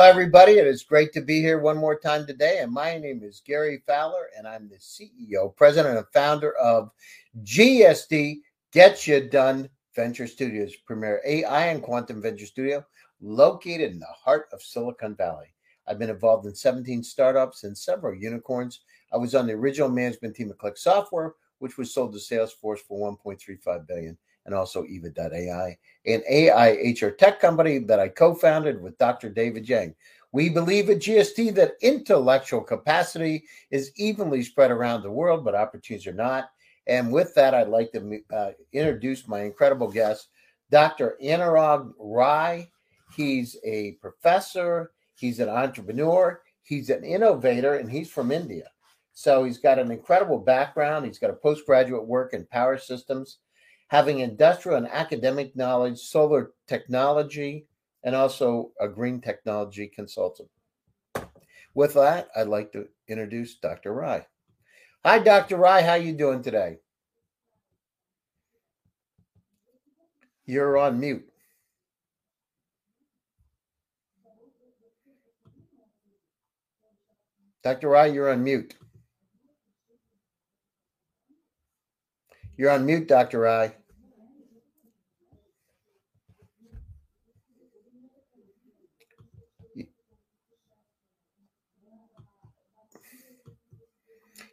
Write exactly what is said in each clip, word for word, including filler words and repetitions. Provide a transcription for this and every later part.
Hello, everybody. It is great to be here one more time today. And my name is Gary Fowler, and I'm the C E O, president, and founder of G S D Get You Done Venture Studios, premier A I and quantum venture studio located in the heart of Silicon Valley. I've been involved in seventeen startups and several unicorns. I was on the original management team at Click Software, which was sold to Salesforce for one point three five billion dollars, and also E V A dot A I, an A I H R tech company that I co-founded with Doctor David Yang. We believe at G S T that intellectual capacity is evenly spread around the world, but opportunities are not. And with that, I'd like to uh, introduce my incredible guest, Doctor Anurag Rai. He's a professor, he's an entrepreneur, he's an innovator, and he's from India. So he's got an incredible background. He's got a postgraduate work in power systems, having industrial and academic knowledge, solar technology, and also a green technology consultant. With that, I'd like to introduce Doctor Rai. Hi, Doctor Rai. How are you doing today? You're on mute. Doctor Rai, you're on mute. You're on mute, Doctor Rai.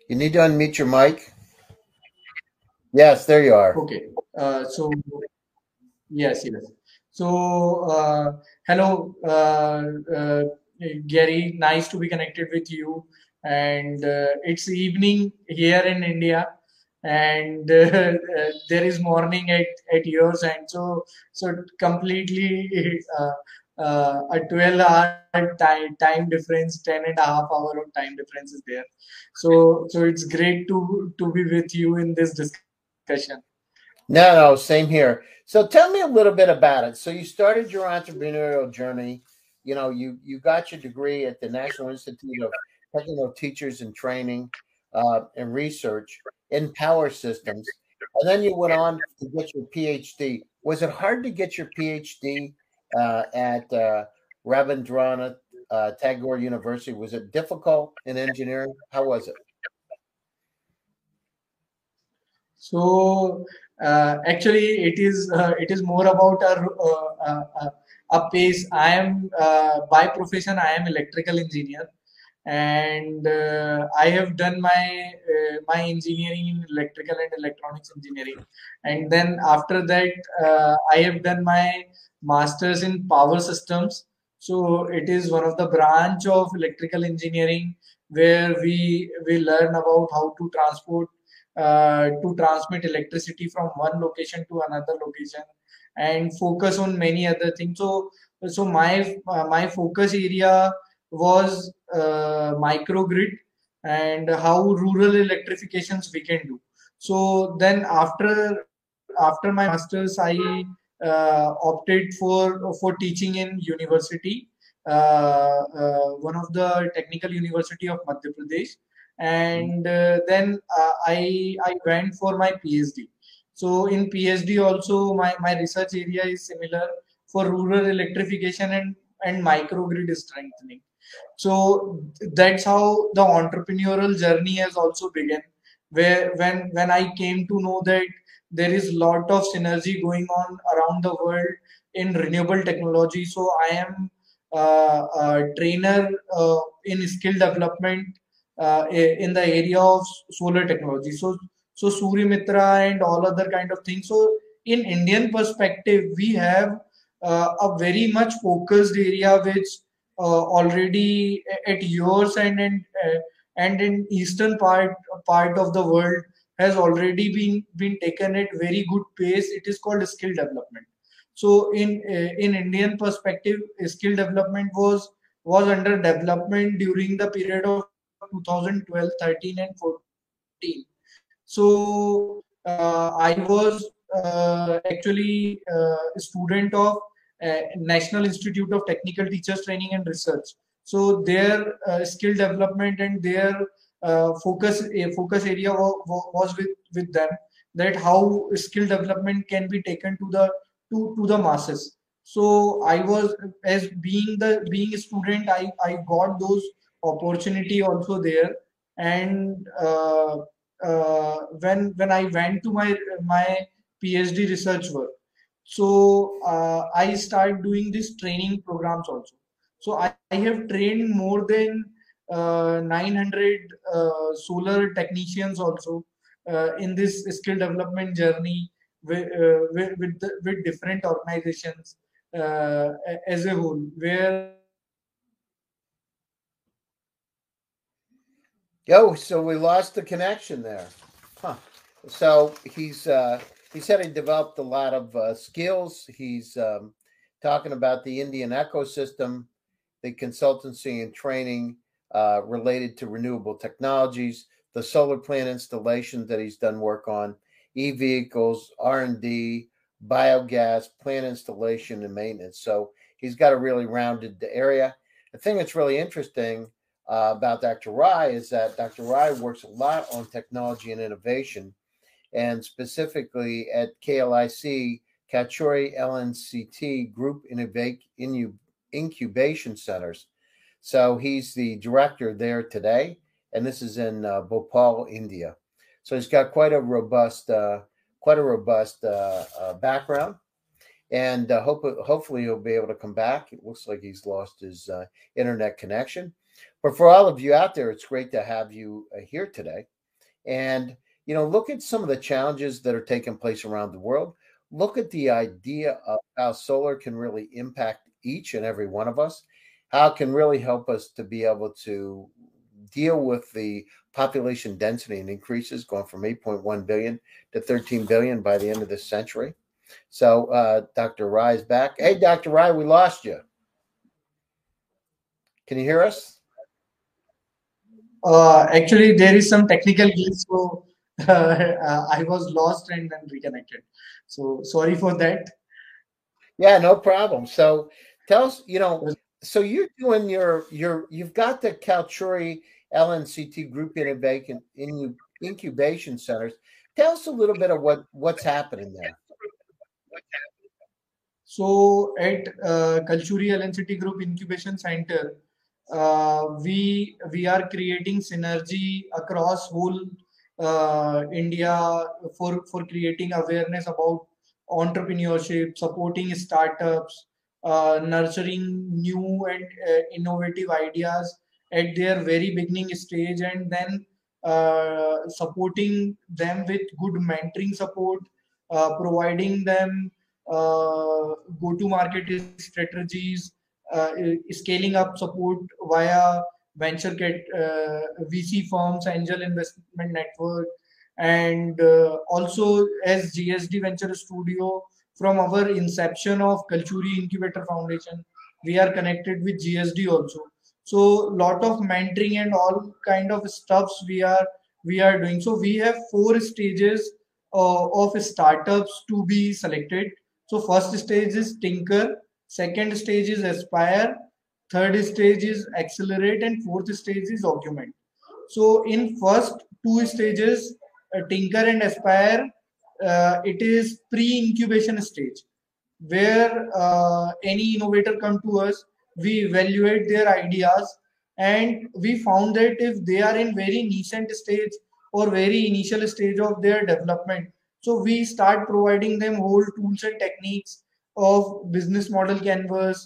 You need to unmute your mic. Yes, there you are. Okay. Uh, so, yes, yes. So, uh, hello, uh, uh, Gary. Nice to be connected with you. And uh, it's evening here in India, and uh, there is morning at, at yours. And so, so completely uh, Uh, a twelve hour time, time difference, ten and a half hour of time difference is there. So, so it's great to, to be with you in this discussion. No, no, same here. So tell me a little bit about it. So you started your entrepreneurial journey. You know, you, you got your degree at the National Institute of Technical Teachers and Training uh, and Research in Power Systems. And then you went on to get your PhD. Was it hard to get your PhD Uh, at uh, Ravindranath uh, Tagore University? Was it difficult in engineering? How was it? So uh, actually, it is uh, it is more about a uh, uh, a pace. I am uh, by profession I am electrical engineer, and uh, I have done my uh, my engineering in electrical and electronics engineering, and then after that uh, I have done my master's in power systems. So it is one of the branch of electrical engineering where we we learn about how to transport uh, to transmit electricity from one location to another location and focus on many other things. So so my uh, my focus area was uh, microgrid and how rural electrifications we can do. So then after after my master's, I Uh, opted for for teaching in university, uh, uh, one of the technical university of Madhya Pradesh, and uh, then uh, I I went for my PhD. So in PhD also my my research area is similar for rural electrification and and microgrid strengthening. So that's how the entrepreneurial journey has also begun, where when when I came to know that there is a lot of synergy going on around the world in renewable technology. So I am uh, a trainer uh, in skill development uh, in the area of solar technology. So, so Surya Mitra and all other kind of things. So in Indian perspective, we have uh, a very much focused area which uh, already at yours and in, uh, and in eastern part part of the world has already been been taken at very good pace. It is called skill development. So in uh, in Indian perspective, skill development was was under development during the period of two thousand twelve, thirteen, and fourteen. So uh, I was uh, actually uh, a student of uh, National Institute of Technical Teachers Training and Research. So their uh, skill development and their Uh, focus a focus area was with with them, that how skill development can be taken to the to to the masses. So I was, as being the being a student, I, I got those opportunity also there. And uh, uh, when when I went to my my PhD research work, so uh, I started doing these training programs also. So I, I have trained more than uh, nine hundred uh, solar technicians also uh, in this skill development journey with uh, with, with, the, with different organizations uh, as a whole, where. Yo, so we lost the connection there. Huh. So he's uh, he said he developed a lot of uh, skills. He's um, talking about the Indian ecosystem, the consultancy and training uh, related to renewable technologies, the solar plant installation that he's done work on, e-vehicles, R and D, biogas, plant installation and maintenance. So he's got a really rounded area. The thing that's really interesting Uh, about Doctor Rai is that Doctor Rai works a lot on technology and innovation, and specifically at K L I C, Kalchuri L N C T Group Incubation Centers. So he's the director there today, and this is in uh, Bhopal, India. So he's got quite a robust, uh, quite a robust uh, uh, background. And uh, hope, hopefully he'll be able to come back. It looks like he's lost his uh, internet connection. But for all of you out there, it's great to have you here today. And, you know, look at some of the challenges that are taking place around the world. Look at the idea of how solar can really impact each and every one of us, how it can really help us to be able to deal with the population density and increases going from eight point one billion to thirteen billion by the end of this century. So uh, Doctor Rai is back. Hey, Doctor Rai, we lost you. Can you hear us? Uh, actually, there is some technical glitch, so uh, I was lost and then reconnected. So sorry for that. Yeah, no problem. So tell us, you know, so you're doing your your you've got the Kalchuri L N C T Group Innovation Incubation Centers. Tell us a little bit of what what's happening there. So at uh, Kalchuri L N C T Group Incubation Center, Uh, we we are creating synergy across whole uh, India for for creating awareness about entrepreneurship, supporting startups, uh, nurturing new and uh, innovative ideas at their very beginning stage, and then uh, supporting them with good mentoring support, uh, providing them uh, go-to-market strategies, Uh, scaling up support via venture cat, uh, V C firms, angel investment network, and uh, also as G S D Venture Studio. From our inception of Kalchuri Incubator Foundation, we are connected with G S D also. So lot of mentoring and all kind of stuffs we are we are doing. So we have four stages uh, of startups to be selected. So first stage is Tinker. Second stage is Aspire, third stage is Accelerate, and fourth stage is Augment. So in first two stages, uh, Tinker and Aspire, uh, it is pre-incubation stage, where uh, any innovator come to us, we evaluate their ideas, and we found that if they are in very nascent stage or very initial stage of their development, so we start providing them whole tools and techniques of business model canvas,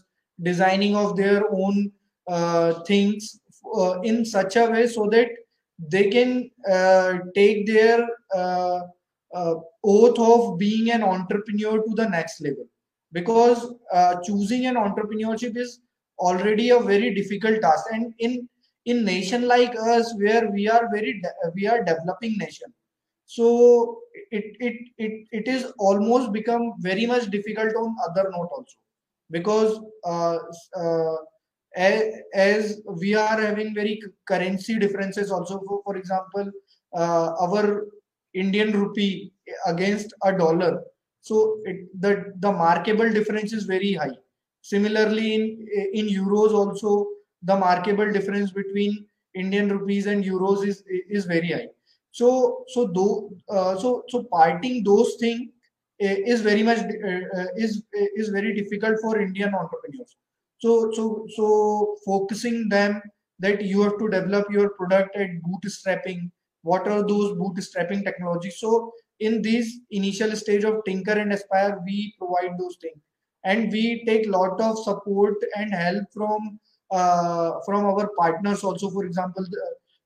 designing of their own uh, things uh, in such a way so that they can uh, take their uh, uh, oath of being an entrepreneur to the next level. Because uh, choosing an entrepreneurship is already a very difficult task. And in in nation like us, where we are very we are developing nation, so it it it it is almost become very much difficult on other note also, because uh, uh, as, as we are having very currency differences also. For, for example, uh, our Indian rupee against a dollar, so it, the the marketable difference is very high. Similarly, in in euros also, the marketable difference between Indian rupees and euros is is very high. So so though, uh, so so parting those things is very much uh, is is very difficult for Indian entrepreneurs. So so so focusing them that you have to develop your product at bootstrapping. What are those bootstrapping technologies? So in this initial stage of Tinker and Aspire, we provide those things, and we take lot of support and help from uh, from our partners also. For example, the,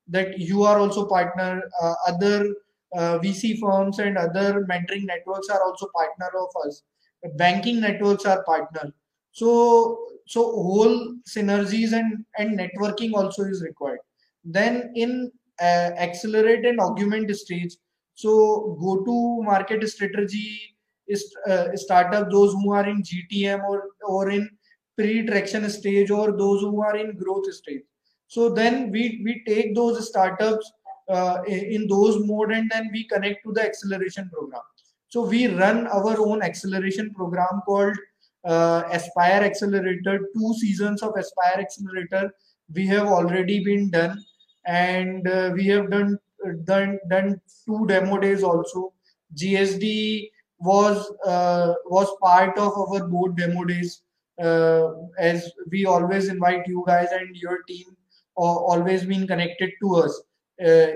that you are also partner, uh, other uh, V C firms and other mentoring networks are also partner of us. The banking networks are partner. So so whole synergies and and networking also is required. Then in uh, accelerate and augment stage, so go to market strategy is uh, startup, those who are in G T M or or in pre-traction stage, or those who are in growth stage. So then we we take those startups uh, in those mode, and then we connect to the acceleration program. So we run our own acceleration program called uh, Aspire Accelerator. Two seasons of Aspire Accelerator we have already been done, and uh, we have done done done two demo days also. G S D was uh, was part of our board demo days, uh, as we always invite you guys and your team. Always been connected to us uh,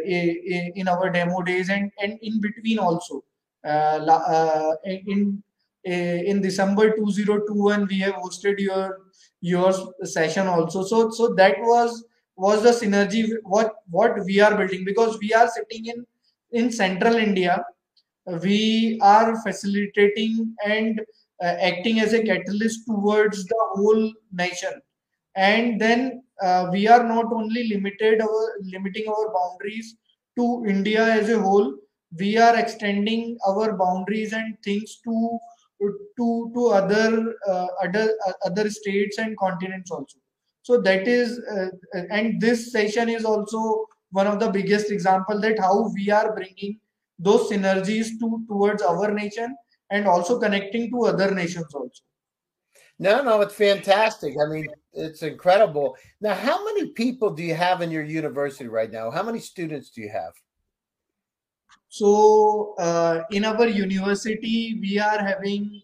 in our demo days, and and in between also. Uh, uh, in in December two thousand twenty-one, we have hosted your your session also. So so that was was the synergy what what we are building, because we are sitting in in central India. We are facilitating and uh, acting as a catalyst towards the whole nation, and then. Uh, we are not only limited our limiting our boundaries to India as a whole. We are extending our boundaries and things to to to other uh, other uh, other states and continents also. So that is uh, and this session is also one of the biggest example that how we are bringing those synergies to towards our nation and also connecting to other nations also. No, no, it's fantastic. I mean, it's incredible. Now, how many people do you have in your university right now? How many students do you have? So, uh, in our university, we are having,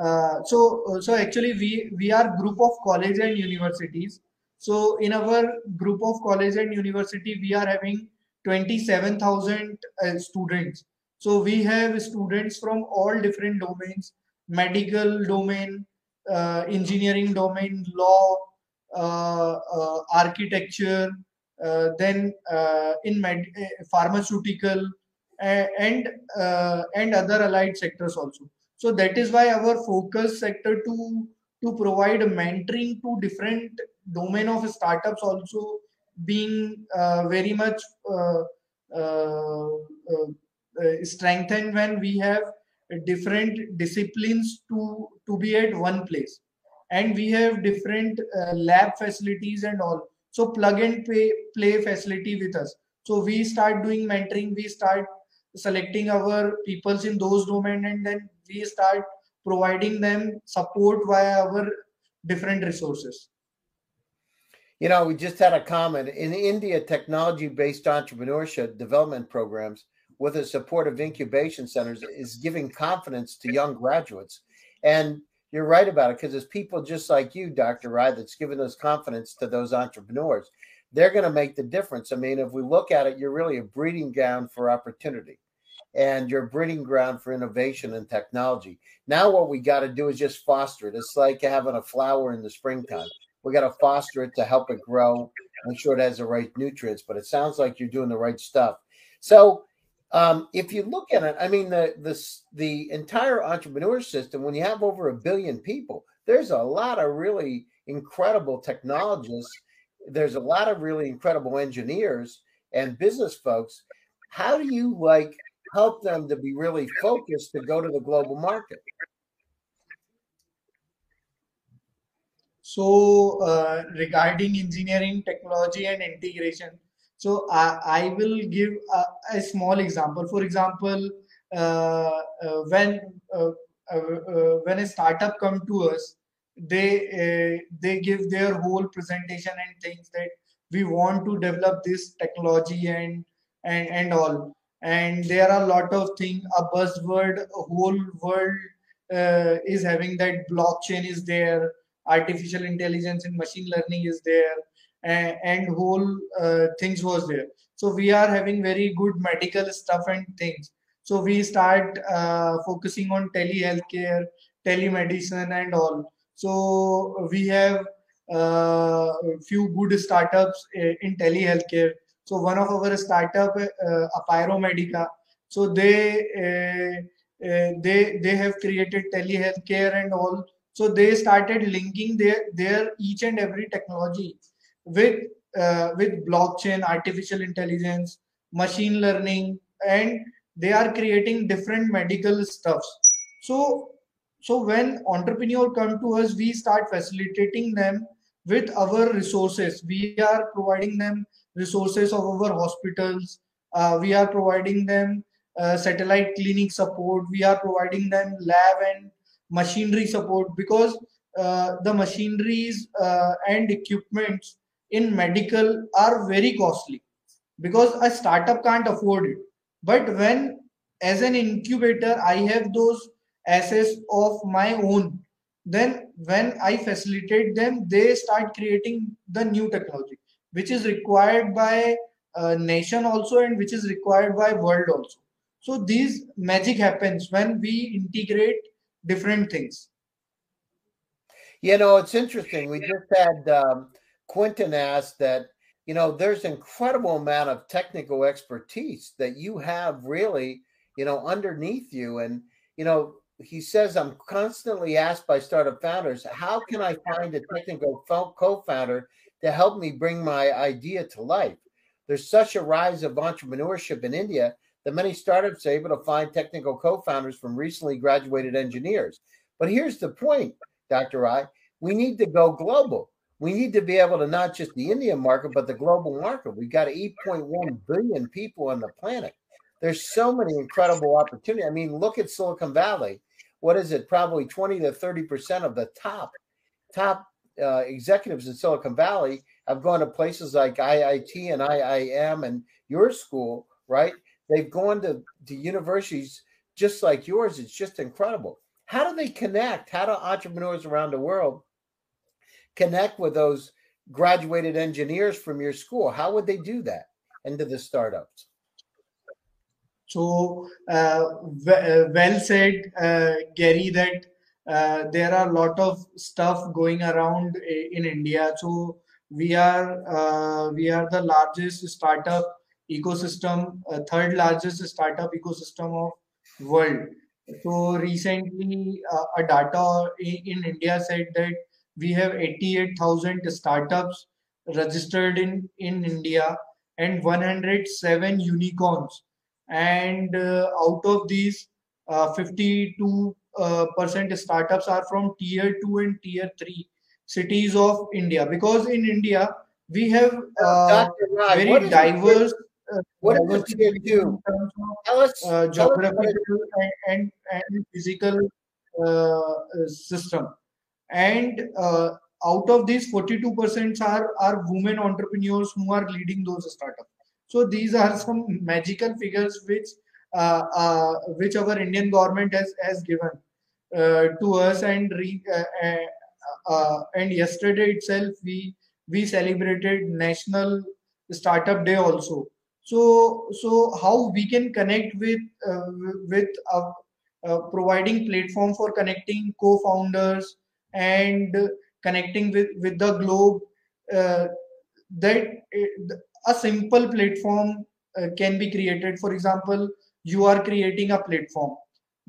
uh, so, so actually we, we are group of college and universities. So in our group of college and university, we are having twenty-seven thousand uh, students. So we have students from all different domains, medical domain, Uh, engineering domain, law, uh, uh, architecture, uh, then uh, in med pharmaceutical uh, and uh, and other allied sectors also. So that is why our focus sector to to provide mentoring to different domain of startups also being uh, very much uh, uh, uh, strengthened when we have different disciplines to to be at one place, and we have different uh, lab facilities and all. So plug and play, play facility with us. So we start doing mentoring, we start selecting our peoples in those domain, and then we start providing them support via our different resources. You know, we just had a comment in India, technology-based entrepreneurship development programs with the support of incubation centers is giving confidence to young graduates. And you're right about it, because it's people just like you, Doctor Rai, that's giving us confidence to those entrepreneurs. They're going to make the difference. I mean, if we look at it, you're really a breeding ground for opportunity, and you're a breeding ground for innovation and technology. Now what we got to do is just foster it. It's like having a flower in the springtime. We got to foster it to help it grow, make sure it has the right nutrients, but it sounds like you're doing the right stuff. So Um, if you look at it, I mean, the, the, the entire entrepreneur system, when you have over a billion people, there's a lot of really incredible technologists. There's a lot of really incredible engineers and business folks. How do you like help them to be really focused to go to the global market? So uh, regarding engineering, technology and integration, so I, I will give a, a small example. For example, uh, uh, when uh, uh, uh, when a startup come to us, they uh, they give their whole presentation and things that we want to develop this technology and and and all. And there are a lot of things, a buzzword, a whole world uh, is having that blockchain is there, artificial intelligence and machine learning is there, and, and whole uh, things was there. So we are having very good medical stuff and things. So we start uh, focusing on telehealthcare, telemedicine and all. So we have uh, few good startups in telehealthcare. So one of our startup, uh, Apiro Medica, so they, uh, uh, they, they have created telehealthcare and all. So they started linking their, their each and every technology with, uh, with blockchain, artificial intelligence, machine learning, and they are creating different medical stuffs. So, so when entrepreneurs come to us, we start facilitating them with our resources. We are providing them resources of our hospitals. Uh, we are providing them uh, satellite clinic support. We are providing them lab and machinery support, because uh, the machineries uh, and equipments in medical are very costly because a startup can't afford it. But when as an incubator, I have those assets of my own, then when I facilitate them, they start creating the new technology, which is required by uh, nation also, and which is required by world also. So these magic happens when we integrate different things. You know, it's interesting. We just had um, Quentin asked that, you know, there's incredible amount of technical expertise that you have really, you know, underneath you. And, you know, he says, I'm constantly asked by startup founders, how can I find a technical co-founder to help me bring my idea to life? There's such a rise of entrepreneurship in India that many startups are able to find technical co-founders from recently graduated engineers. But here's the point, Doctor Rai, we need to go global. We need to be able to not just the Indian market, but the global market. We've got eight point one billion people on the planet. There's so many incredible opportunities. I mean, look at Silicon Valley. What is it? Probably twenty to thirty percent of the top, top uh, executives in Silicon Valley have gone to places like I I T and I I M and your school, right? They've gone to, to universities just like yours. It's just incredible. How do they connect? How do entrepreneurs around the world connect with those graduated engineers from your school? How would they do that into the startups? So uh, well said, uh, Gary, that uh, there are a lot of stuff going around in India. So we are uh, we are the largest startup ecosystem, uh, third largest startup ecosystem of world. So recently uh, a data in India said that we have eighty-eight thousand startups registered in, in India and one hundred seven unicorns. And uh, out of these, fifty-two percent uh, startups are from tier two and tier three cities of India. Because in India, we have uh, Rai, very diverse. Uh, what does tier two? Tell us. Uh, geographical and, and, and physical uh, system. And uh, out of these, forty-two percent are, are women entrepreneurs who are leading those startups. So these are some magical figures which uh, uh, which our Indian government has, has given uh, to us. And re, uh, uh, uh, and yesterday itself, we we celebrated National Startup Day also. So so how we can connect with uh, with uh, uh, providing platform for connecting co-founders and connecting with, with the globe, uh, that uh, a simple platform uh, can be created. For example, you are creating a platform.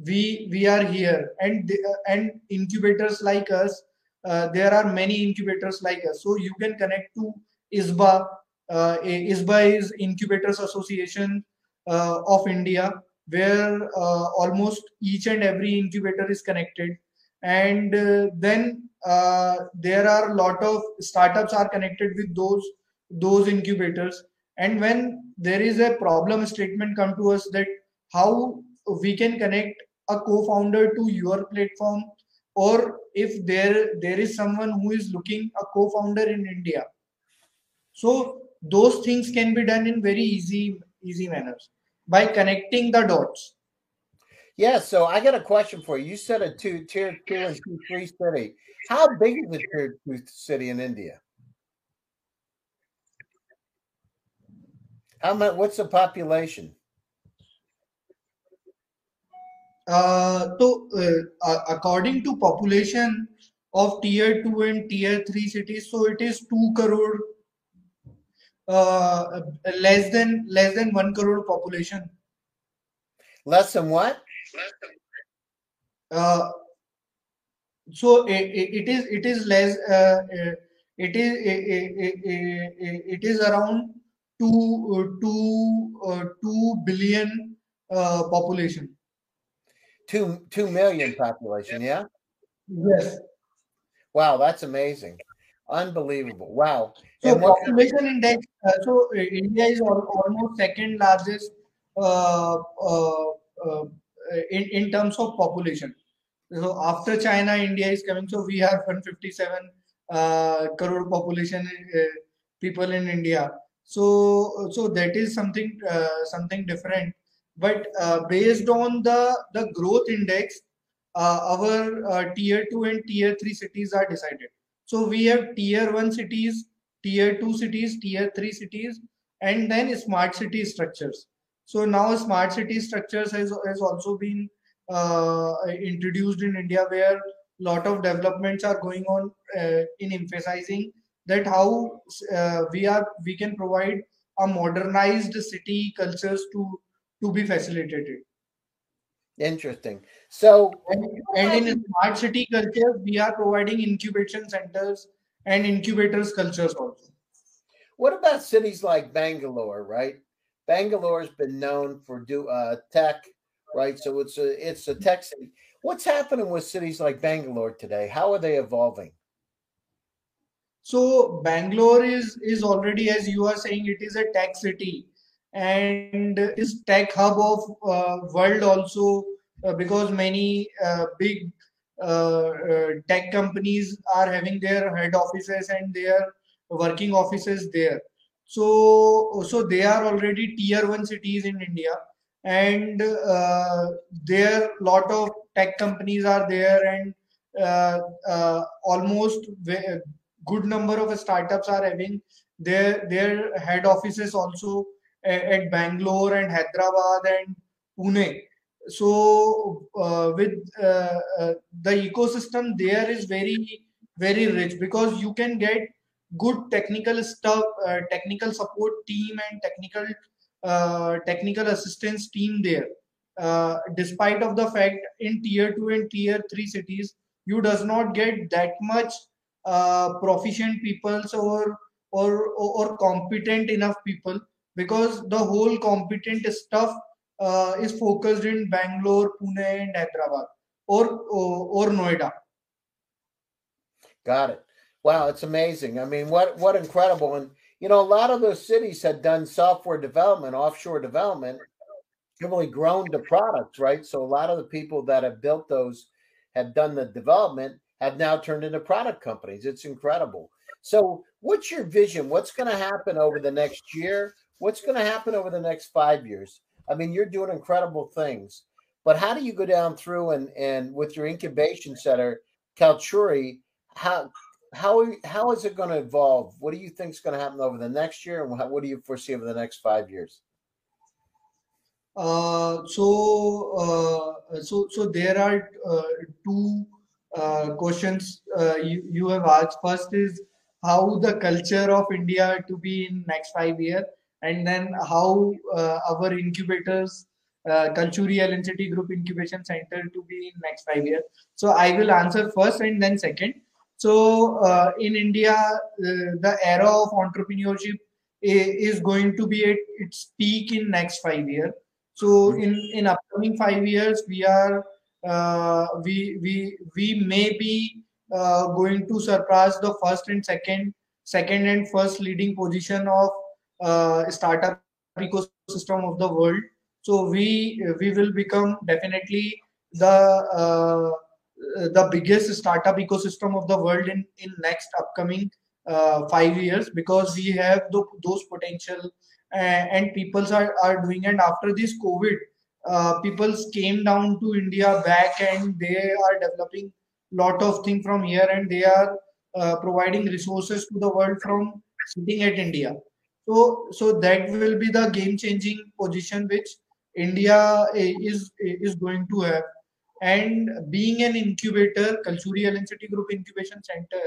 We we are here, and the, uh, and incubators like us. Uh, there are many incubators like us. So you can connect to I S B A. Uh, I S B A is Incubators Association uh, of India, where uh, almost each and every incubator is connected. And uh, then uh, there are a lot of startups are connected with those those incubators. And when there is a problem statement come to us that how we can connect a co-founder to your platform, or if there there is someone who is looking a co-founder in India. So those things can be done in very easy easy manners. by connecting the dots. Yeah, so I got a question for you. You said a two, tier two and tier three city. How big is a tier two city in India? How much? What's the population? Uh, so, uh, according to population of tier two and tier three cities, so it is two crore, uh, less than less than one crore population. Less than what? Uh, so it, it is it is less. Uh, it is it, it, it, it is around two two uh, two billion uh, population. Two two million population, yeah? Yes. Wow, that's amazing. Unbelievable. Wow. So and population index, uh, so India is almost second largest uh, uh, uh, in, in terms of population. So after China, India is coming. So we have one hundred fifty-seven uh, crore population uh, people in India. So so that is something uh, something different. But uh, based on the, the growth index, uh, our uh, tier two and tier three cities are decided. So we have tier one cities, tier two cities, tier three cities, and then smart city structures. So now smart city structures has, has also been uh, introduced in India, where a lot of developments are going on uh, in emphasizing that how uh, we are we can provide a modernized city cultures to to be facilitated. Interesting. So, and, and in smart city culture, we are providing incubation centers and incubators cultures also. What about cities like Bangalore, right? Bangalore's been known for do uh, tech, right? So it's a, it's a tech city. What's happening with cities like Bangalore today? How are they evolving? So Bangalore is, is already, as you are saying, it is a tech city. And is tech hub of uh, world also, uh, because many uh, big uh, uh, tech companies are having their head offices and their working offices there. So, so they are already tier one cities in India, and uh, there lot of tech companies are there, and uh, uh, almost a good number of startups are having their their head offices also at Bangalore and Hyderabad and Pune. So uh, with uh, uh, the ecosystem there is very, very rich, because you can get good technical stuff, uh, technical support team and technical uh, technical assistance team there. Uh, despite of the fact in tier two and tier three cities, you does not get that much uh, proficient people or, or, or competent enough people, because the whole competent stuff uh, is focused in Bangalore, Pune, and Hyderabad, or, or or Noida. Got it. Wow, it's amazing. I mean, what what incredible. And you know, a lot of those cities had done software development, offshore development, really grown to products, right? So a lot of the people that have built those, have done the development, have now turned into product companies. It's incredible. So what's your vision? What's going to happen over the next year? What's going to happen over the next five years? I mean, you're doing incredible things, but how do you go down through and, and with your incubation center, Kalchuri, how, how, how is it going to evolve? What do you think is going to happen over the next year? And what do you foresee over the next five years? Uh, so, uh, so, so there are uh, two uh, questions uh, you, you have asked. First is how the culture of India to be in next five years. And then how uh, our incubators, uh, Kalchuri L N C T Group Incubation Center to be in next five years. So I will answer first and then second. So uh, in India, uh, the era of entrepreneurship is going to be at its peak in next five years. So in, in upcoming five years, we are uh, we we we may be uh, going to surpass the first and second second and first leading position of Uh, startup ecosystem of the world. So we we will become definitely the uh, the biggest startup ecosystem of the world in in next upcoming uh, five years because we have the, those potential and, and people are, are doing. And after this COVID, uh, people came down to India back and they are developing lot of things from here, and they are uh, providing resources to the world from sitting at India. So, so that will be the game-changing position which India is is going to have. And being an incubator, Kalchuri L N C T Group Incubation Center,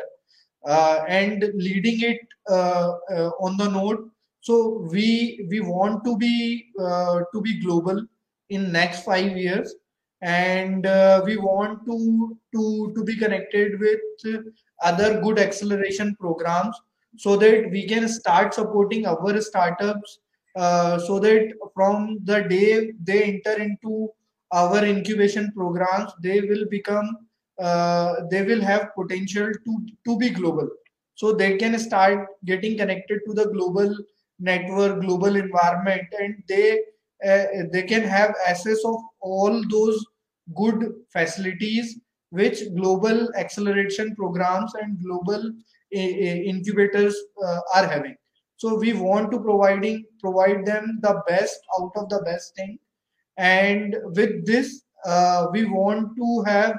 uh, and leading it uh, uh, on the node. So we we want to be uh, to be global in next five years, and uh, we want to to to be connected with other good acceleration programs so that we can start supporting our startups. Uh, so that from the day they enter into our incubation programs, they will become, uh, they will have potential to, to be global. So they can start getting connected to the global network, global environment, and they, uh, they can have access of all those good facilities which global acceleration programs and global uh, incubators uh, are having. So we want to providing provide them the best out of the best thing, and with this uh, we want to have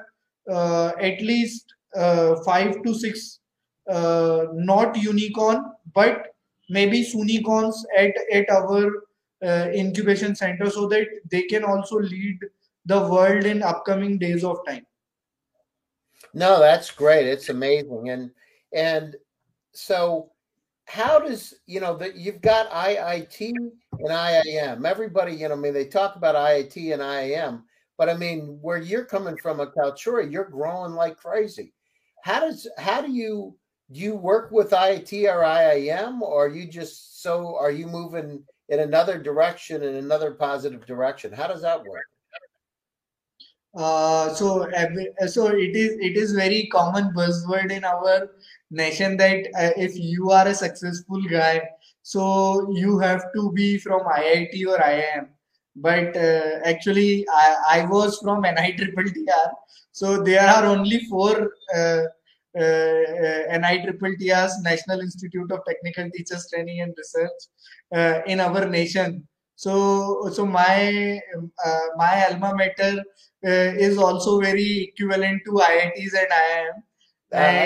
uh, at least uh, five to six uh, not unicorn but maybe unicorns at at our uh, incubation center, so that they can also lead the world in upcoming days of time. No, that's great. It's amazing, and and so. How does, you know, that you've got I I T and I I M. Everybody, you know, I mean, they talk about I I T and I I M, but I mean, where you're coming from at Kalchuri, you're growing like crazy. How does, how do you, do you work with I I T or I I M, or are you just, so are you moving in another direction, in another positive direction? How does that work? Uh, so, so it is, it is very common buzzword in our nation that uh, if you are a successful guy, so you have to be from I I T or I I M. But uh, actually, I, I was from N I T R R T R. So there are only four uh, uh, N I T R R T Rs, National Institute of Technical Teachers Training and Research, uh, in our nation. So, so my uh, my alma mater uh, is also very equivalent to I I Ts and I I M,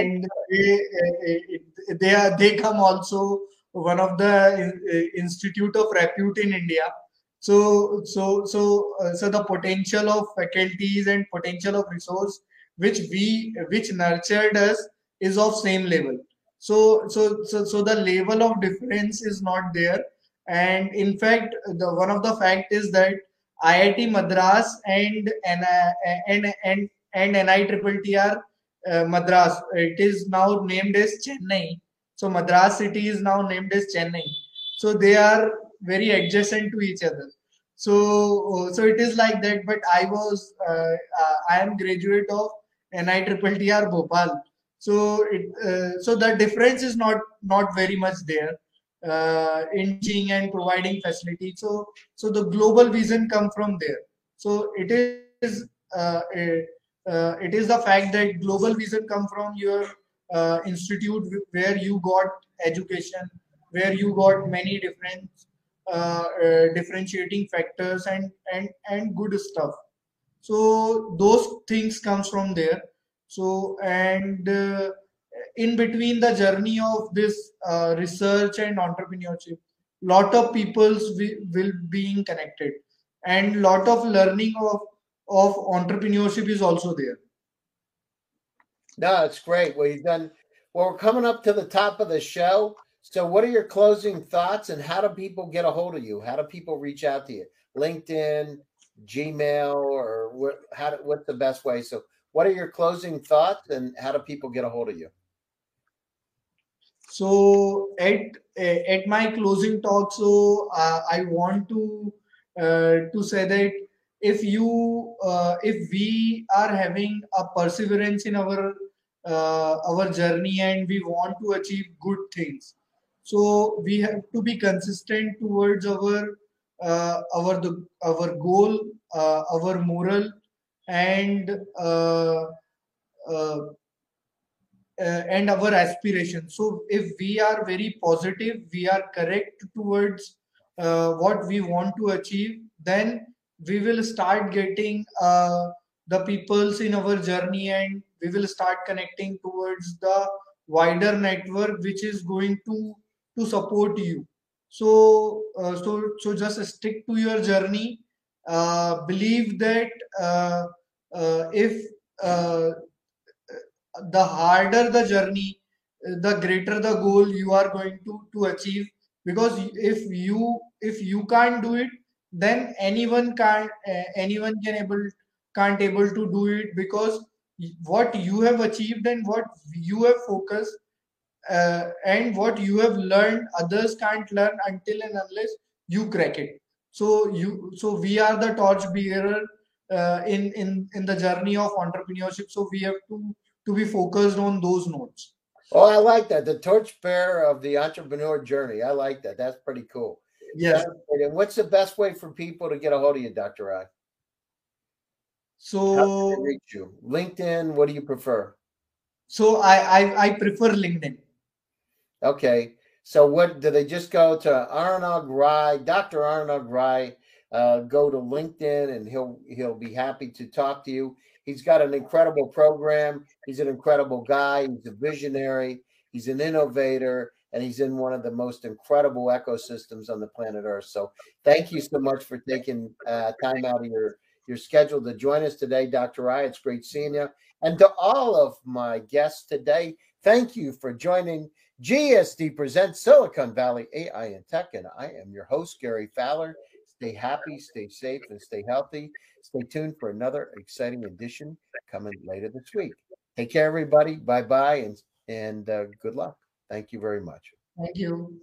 and they, they are they come also one of the institute of repute in India. So, so so so the potential of faculties and potential of resource which we which nurtured us is of same level. So so so so the level of difference is not there. And in fact, the one of the fact is that I I T Madras and and and and, and N I T R R T R uh, Madras, it is now named as Chennai. So Madras city is now named as Chennai. So they are very adjacent to each other. So so it is like that. But I was uh, uh, I am graduate of N I T R R T R Bhopal. So it uh, so the difference is not not very much there. Uh, inching and providing facility, so so the global vision come from there. So it is uh, a, uh, it is the fact that global vision come from your uh, institute where you got education, where you got many different uh, uh, differentiating factors and and and good stuff. So those things comes from there. So and uh, in between the journey of this uh, research and entrepreneurship, lot of peoples will being connected, and lot of learning of of entrepreneurship is also there. No, it's great. Well, you've done. Well, we're coming up to the top of the show. So, what are your closing thoughts, and how do people get a hold of you? How do people reach out to you? LinkedIn, Gmail, or what? How? What's the best way? So, what are your closing thoughts, and how do people get a hold of you? So at at my closing talk, so uh, I want to uh, to say that if you uh, if we are having a perseverance in our uh, our journey and we want to achieve good things, so we have to be consistent towards our uh, our the, our goal, uh, our moral, and. Uh, uh, uh, and our aspirations. So if we are very positive, we are correct towards uh, what we want to achieve, then we will start getting uh, the peoples in our journey, and we will start connecting towards the wider network which is going to to support you. So uh, so so just stick to your journey. Uh, believe that uh, uh, if uh, the harder the journey, the greater the goal you are going to to achieve. Because if you if you can't do it, then anyone can't uh, anyone can able can't able to do it, because what you have achieved and what you have focused uh, and what you have learned, others can't learn until and unless you crack it. So you so we are the torch bearer uh, in in in the journey of entrepreneurship. So we have to to be focused on those notes. Oh, I like that. The torch bearer of the entrepreneur journey. I like that. That's pretty cool. Yes. And what's the best way for people to get a hold of you, Doctor Rai? So, how can they reach you? LinkedIn, what do you prefer? So I, I I prefer LinkedIn. Okay. So what do they just go to Anurag Rai, Doctor Anurag Rai, uh, go to LinkedIn, and he'll he'll be happy to talk to you. He's got an incredible program. He's an incredible guy. He's a visionary. He's an innovator. And he's in one of the most incredible ecosystems on the planet Earth. So thank you so much for taking uh, time out of your, your schedule to join us today, Doctor Rai. It's great seeing you. And to all of my guests today, thank you for joining G S D Presents Silicon Valley A I and Tech. And I am your host, Gary Fowler. Stay happy, stay safe, and stay healthy. Stay tuned for another exciting edition coming later this week. Take care, everybody. Bye-bye, and, and uh, good luck. Thank you very much. Thank you.